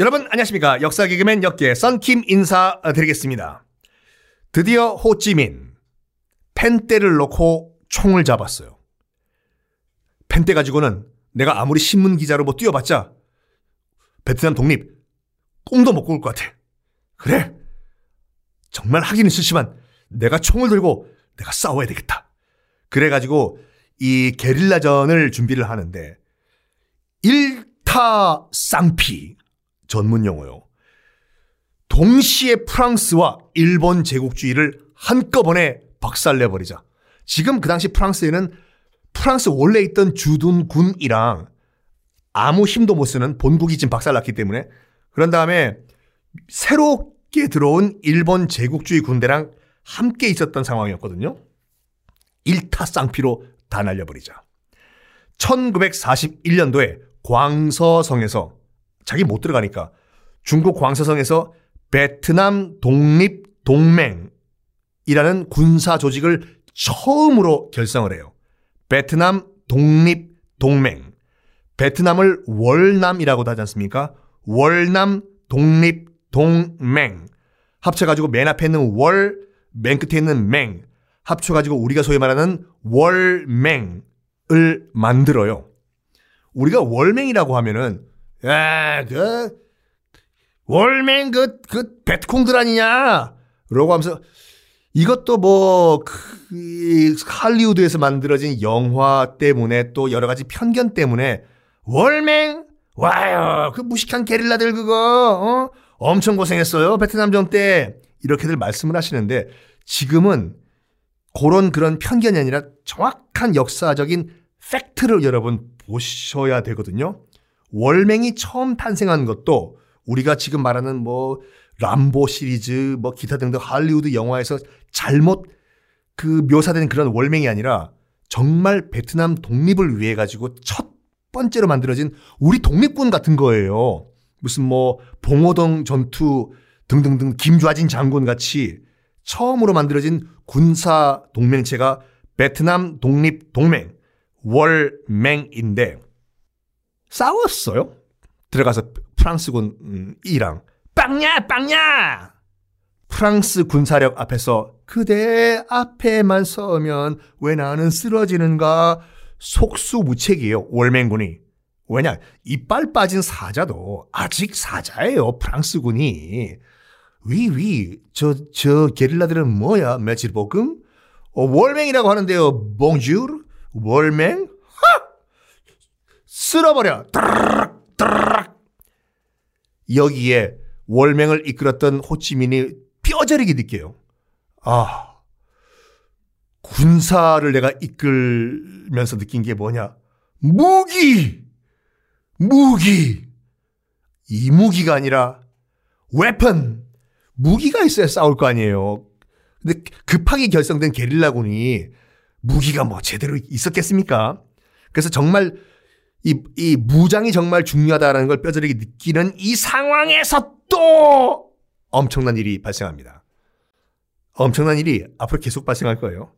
여러분 안녕하십니까. 역사 개그맨 역계 썬킴 인사드리겠습니다. 드디어 호찌민 펜대를 놓고 총을 잡았어요. 펜대 가지고는 내가 아무리 신문기자로 뭐 뛰어봤자 베트남 독립 꿈도 못 꿀 것 같아. 그래, 정말 하기는 싫지만 내가 총을 들고 내가 싸워야 되겠다. 그래가지고 이 게릴라전을 준비를 하는데 1타 쌍피 전문 용어요. 동시에 프랑스와 일본 제국주의를 한꺼번에 박살내버리자. 지금 그 당시 프랑스에는 프랑스 원래 있던 주둔군이랑 아무 힘도 못 쓰는 본국이 지금 박살났기 때문에, 그런 다음에 새롭게 들어온 일본 제국주의 군대랑 함께 있었던 상황이었거든요. 일타쌍피로 다 날려버리자. 1941년도에 광서성에서, 자기 못 들어가니까 중국 광서성에서 베트남 독립 동맹이라는 군사 조직을 처음으로 결성을 해요. 베트남 독립 동맹. 베트남을 월남이라고도 하지 않습니까? 월남 독립 동맹. 합쳐가지고 맨 앞에 있는 월, 맨 끝에 있는 맹. 합쳐가지고 우리가 소위 말하는 월맹을 만들어요. 우리가 월맹이라고 하면은, 야, 월맹 베트콩들 아니냐? 라고 하면서, 이것도 뭐, 할리우드에서 만들어진 영화 때문에 또 여러 가지 편견 때문에, 월맹? 와요. 그 무식한 게릴라들 그거, 어? 엄청 고생했어요. 베트남전 때. 이렇게들 말씀을 하시는데, 지금은 그런 편견이 아니라 정확한 역사적인 팩트를 여러분 보셔야 되거든요. 월맹이 처음 탄생한 것도 우리가 지금 말하는 뭐 람보 시리즈 뭐 기타 등등 할리우드 영화에서 잘못 그 묘사된 그런 월맹이 아니라 정말 베트남 독립을 위해 가지고 첫 번째로 만들어진 우리 독립군 같은 거예요. 무슨 뭐 봉오동 전투 등등등 김좌진 장군 같이 처음으로 만들어진 군사 동맹체가 베트남 독립 동맹 월맹인데, 싸웠어요. 들어가서 프랑스군이랑 빵야 프랑스 군사력 앞에서 그대 앞에만 서면 왜 나는 쓰러지는가. 속수무책이에요 월맹군이. 왜냐, 이빨 빠진 사자도 아직 사자예요 프랑스군이. 위위 저 게릴라들은 뭐야 며칠볶음? 월맹이라고 하는데요. 봉주르 월맹? 하! 쓸어버려. 드르륵. 여기에 월맹을 이끌었던 호찌민이 뼈저리게 느껴요. 아, 군사를 내가 이끌면서 느낀 게 뭐냐? 무기! 이 무기가 아니라 웨펀! 무기가 있어야 싸울 거 아니에요. 근데 급하게 결성된 게릴라군이 무기가 뭐 제대로 있었겠습니까? 그래서 정말 이 무장이 정말 중요하다라는 걸 뼈저리게 느끼는 이 상황에서 또 엄청난 일이 발생합니다. 엄청난 일이 앞으로 계속 발생할 거예요.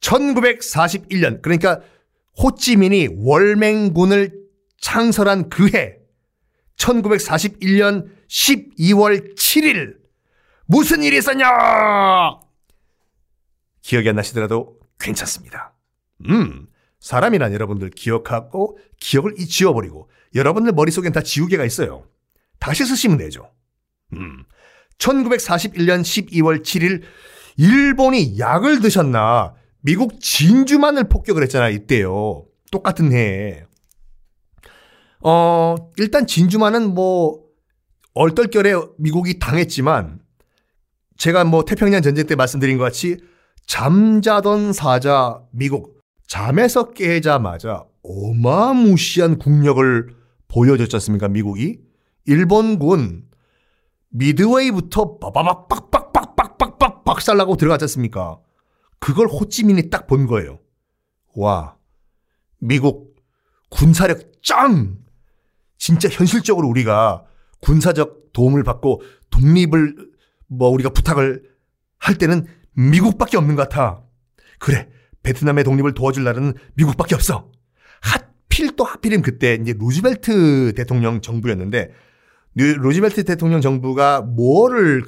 1941년, 그러니까 호찌민이 월맹군을 창설한 그 해 1941년 12월 7일 무슨 일이 있었냐? 기억이 안 나시더라도 괜찮습니다. 사람이란 여러분들 기억하고 기억을 지워버리고, 여러분들 머릿속엔 다 지우개가 있어요. 다시 쓰시면 되죠. 1941년 12월 7일 일본이 약을 드셨나 미국 진주만을 폭격을 했잖아요. 이때요. 똑같은 해에. 일단 진주만은 뭐 얼떨결에 미국이 당했지만, 제가 뭐 태평양 전쟁 때 말씀드린 것 같이 잠자던 사자 미국, 잠에서 깨자마자 어마무시한 국력을 보여줬지 않습니까? 미국이. 일본군 미드웨이부터 바바박 빡빡빡빡빡 박살나고 들어갔지 않습니까? 그걸 호찌민이 딱 본 거예요. 와, 미국 군사력 짱! 진짜 현실적으로 우리가 군사적 도움을 받고 독립을 뭐 우리가 부탁을 할 때는 미국밖에 없는 것 같아. 그래, 베트남의 독립을 도와줄 나라는 미국밖에 없어. 하필 또 하필이면 그때 이제 루즈벨트 대통령 정부였는데, 루즈벨트 대통령 정부가 뭐를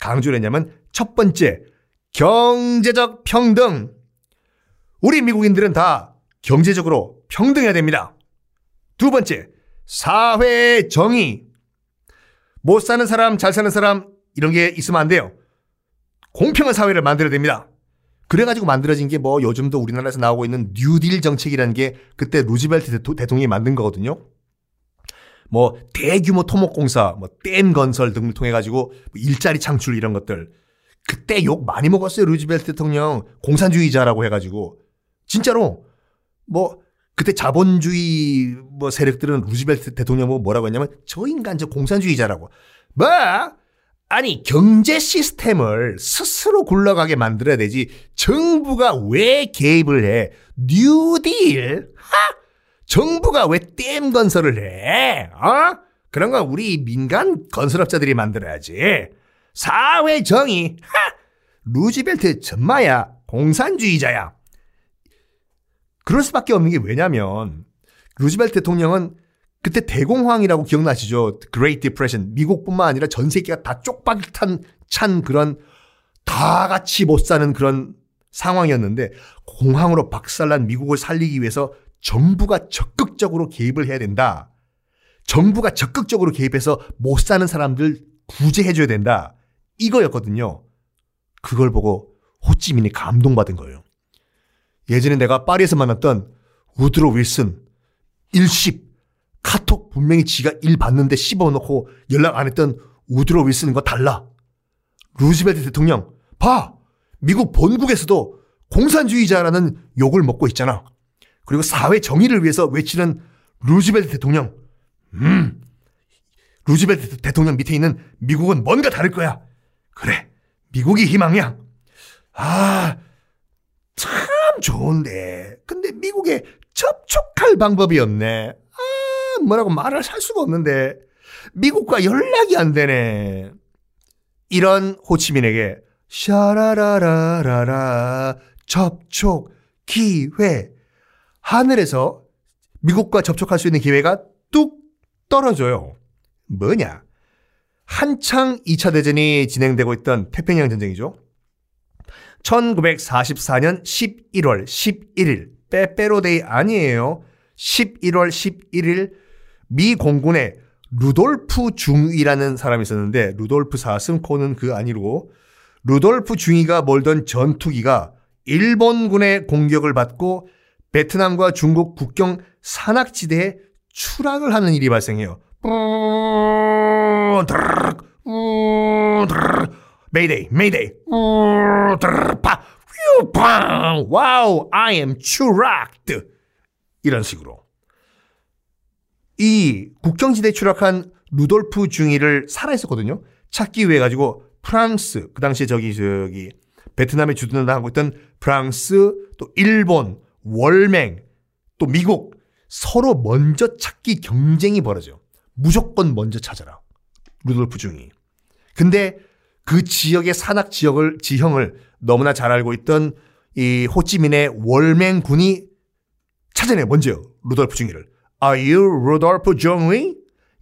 강조를 했냐면, 첫 번째, 경제적 평등. 우리 미국인들은 다 경제적으로 평등해야 됩니다. 두 번째, 사회의 정의. 못 사는 사람, 잘 사는 사람 이런 게 있으면 안 돼요. 공평한 사회를 만들어야 됩니다. 그래가지고 만들어진 게 뭐 요즘도 우리나라에서 나오고 있는 뉴딜 정책이라는 게 그때 루즈벨트 대통령이 만든 거거든요. 뭐 대규모 토목공사, 뭐 댐 건설 등을 통해가지고 일자리 창출 이런 것들. 그때 욕 많이 먹었어요. 루즈벨트 대통령 공산주의자라고 해가지고. 진짜로 뭐 그때 자본주의 뭐 세력들은 루즈벨트 대통령 보고 뭐라고 했냐면 저 인간 저 공산주의자라고. 뭐? 아니 경제 시스템을 스스로 굴러가게 만들어야 되지 정부가 왜 개입을 해? 뉴딜? 하? 정부가 왜 댐 건설을 해? 어? 그런 건 우리 민간 건설업자들이 만들어야지. 사회 정의? 하? 루즈벨트 전마야 공산주의자야. 그럴 수밖에 없는 게 왜냐면 루즈벨트 대통령은 그때 대공황이라고 기억나시죠? Great Depression. 미국뿐만 아니라 전 세계가 다 쪽박이 찬 그런 다 같이 못 사는 그런 상황이었는데 공황으로 박살난 미국을 살리기 위해서 정부가 적극적으로 개입을 해야 된다. 정부가 적극적으로 개입해서 못 사는 사람들 구제해줘야 된다. 이거였거든요. 그걸 보고 호찌민이 감동받은 거예요. 예전에 내가 파리에서 만났던 우드로 윌슨, 일십, 카톡 분명히 지가 일 받는데 씹어놓고 연락 안 했던 우드로 윌슨과 달라. 루즈벨트 대통령, 봐! 미국 본국에서도 공산주의자라는 욕을 먹고 있잖아. 그리고 사회 정의를 위해서 외치는 루즈벨트 대통령. 루즈벨트 대통령 밑에 있는 미국은 뭔가 다를 거야. 그래, 미국이 희망이야. 아, 참 좋은데. 근데 미국에 접촉할 방법이 없네. 아, 뭐라고 말을 할 수가 없는데. 미국과 연락이 안 되네. 이런 호찌민에게 샤라라라라라 접촉 기회. 하늘에서 미국과 접촉할 수 있는 기회가 뚝 떨어져요. 뭐냐? 한창 2차 대전이 진행되고 있던 태평양 전쟁이죠. 1944년 11월 11일, 빼빼로데이 아니에요. 11월 11일 미 공군에 루돌프 중위라는 사람이 있었는데 루돌프 4승코는 그 아니고 루돌프 중위가 몰던 전투기가 일본군의 공격을 받고 베트남과 중국 국경 산악지대에 추락을 하는 일이 발생해요. 메이데이, 메이데이. 와우, I am 추락드. 이런 식으로. 이 국경지대에 추락한 루돌프 중위를 살아있었거든요. 찾기 위해 가지고 프랑스, 그 당시에 저기 베트남에 주둔을 하고 있던 프랑스, 또 일본, 월맹, 또 미국 서로 먼저 찾기 경쟁이 벌어져요. 무조건 먼저 찾아라. 루돌프 중위. 근데 그 지역의 산악 지형을 너무나 잘 알고 있던 이 호찌민의 월맹 군이 찾아내요. 먼저요. 루돌프 중위를. Are you Rudolph Jungwi?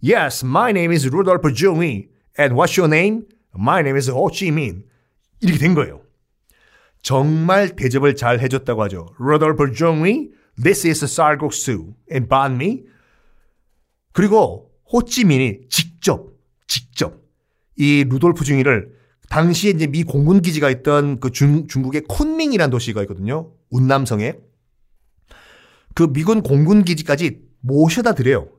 Yes, my name is Rudolph Jungwi. And what's your name? My name is Ho Chi Minh. 이렇게 된 거예요. 정말 대접을 잘 해줬다고 하죠. Rudolph Jungwi, this is 쌀국수 and 반미. 그리고 호찌민이 직접 이 루돌프 중위를 당시에 이제 미 공군 기지가 있던 그 중국의 쿤밍이라는 도시가 있거든요. 운남성에. 그 미군 공군 기지까지 모셔다 드려요.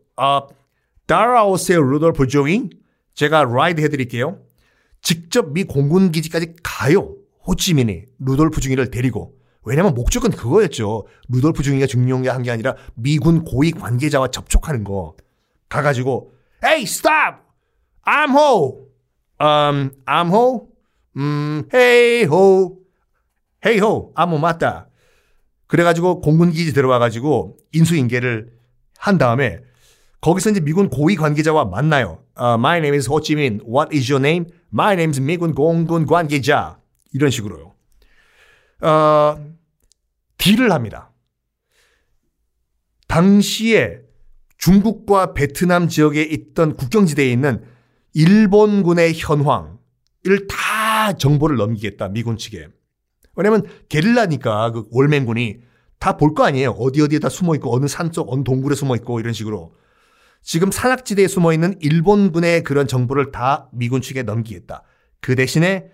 따라오세요, 루돌프 중위. 제가 라이드 해드릴게요. 직접 미 공군 기지까지 가요. 호찌민이 루돌프 중위를 데리고. 왜냐면 목적은 그거였죠. 루돌프 중위가 중요한 게 아니라 미군 고위 관계자와 접촉하는 거. 가가지고 Hey, stop! I'm Ho! I'm Ho. Hey Ho. Hey Ho. I'm Ho 맞다. 그래가지고 공군기지 들어와가지고 인수인계를 한 다음에 거기서 이제 미군 고위 관계자와 만나요. My name is Ho Chi Minh. What is your name? My name is 미군 공군 관계자. 이런 식으로요. 딜을 합니다. 당시에 중국과 베트남 지역에 있던 국경지대에 있는 일본군의 현황을 다 정보를 넘기겠다, 미군 측에. 왜냐면 게릴라니까 그 월맹군이 다 볼 거 아니에요. 어디에 다 숨어있고, 어느 산 쪽, 어느 동굴에 숨어있고, 이런 식으로. 지금 산악지대에 숨어있는 일본군의 그런 정보를 다 미군 측에 넘기겠다. 그 대신에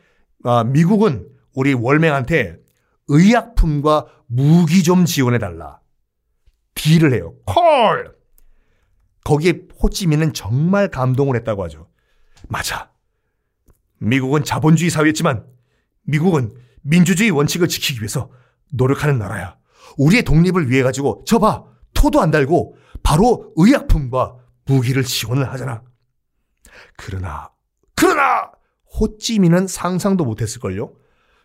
미국은 우리 월맹한테 의약품과 무기 좀 지원해달라. 딜을 해요. 콜! 거기에 호찌민은 정말 감동을 했다고 하죠. 맞아. 미국은 자본주의 사회였지만 미국은 민주주의 원칙을 지키기 위해서 노력하는 나라야. 우리의 독립을 위해 가지고 저 봐. 토도 안 달고 바로 의약품과 무기를 지원을 하잖아. 그러나 호찌민은 상상도 못했을걸요.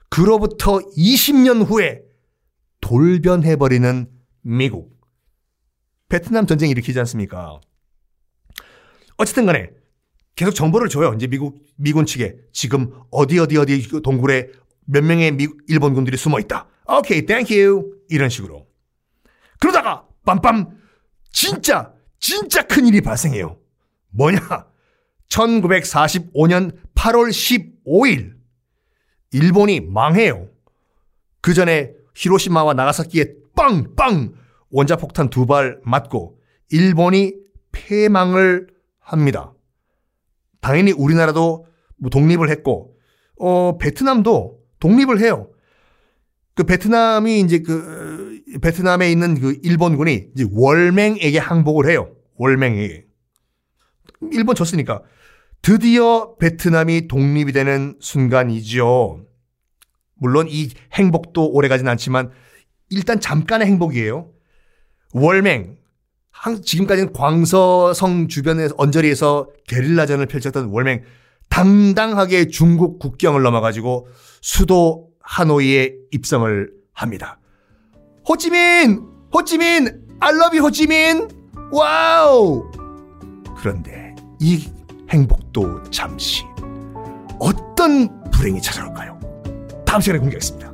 그로부터 20년 후에 돌변해버리는 미국. 베트남 전쟁 일으키지 않습니까? 어쨌든 간에 계속 정보를 줘요. 이제 미군 측에 지금 어디 동굴에 몇 명의 일본군들이 숨어있다. 오케이, 땡큐. 이런 식으로. 그러다가 빰빰 진짜 큰일이 발생해요. 뭐냐? 1945년 8월 15일 일본이 망해요. 그 전에 히로시마와 나가사키에 빵빵 원자폭탄 2발 맞고 일본이 패망을 합니다. 당연히 우리나라도 독립을 했고 베트남도 독립을 해요. 그 베트남이 이제 베트남에 있는 그 일본군이 이제 월맹에게 항복을 해요. 월맹에게. 일본 졌으니까. 드디어 베트남이 독립이 되는 순간이죠. 물론 이 행복도 오래가진 않지만 일단 잠깐의 행복이에요. 월맹. 지금까지는 광서성 주변의 언저리에서 게릴라전을 펼쳤던 월맹. 당당하게 중국 국경을 넘어가지고 수도 하노이에 입성을 합니다. 호찌민! I love you, 호찌민! 와우! 그런데 이 행복도 잠시. 어떤 불행이 찾아올까요? 다음 시간에 공개하겠습니다.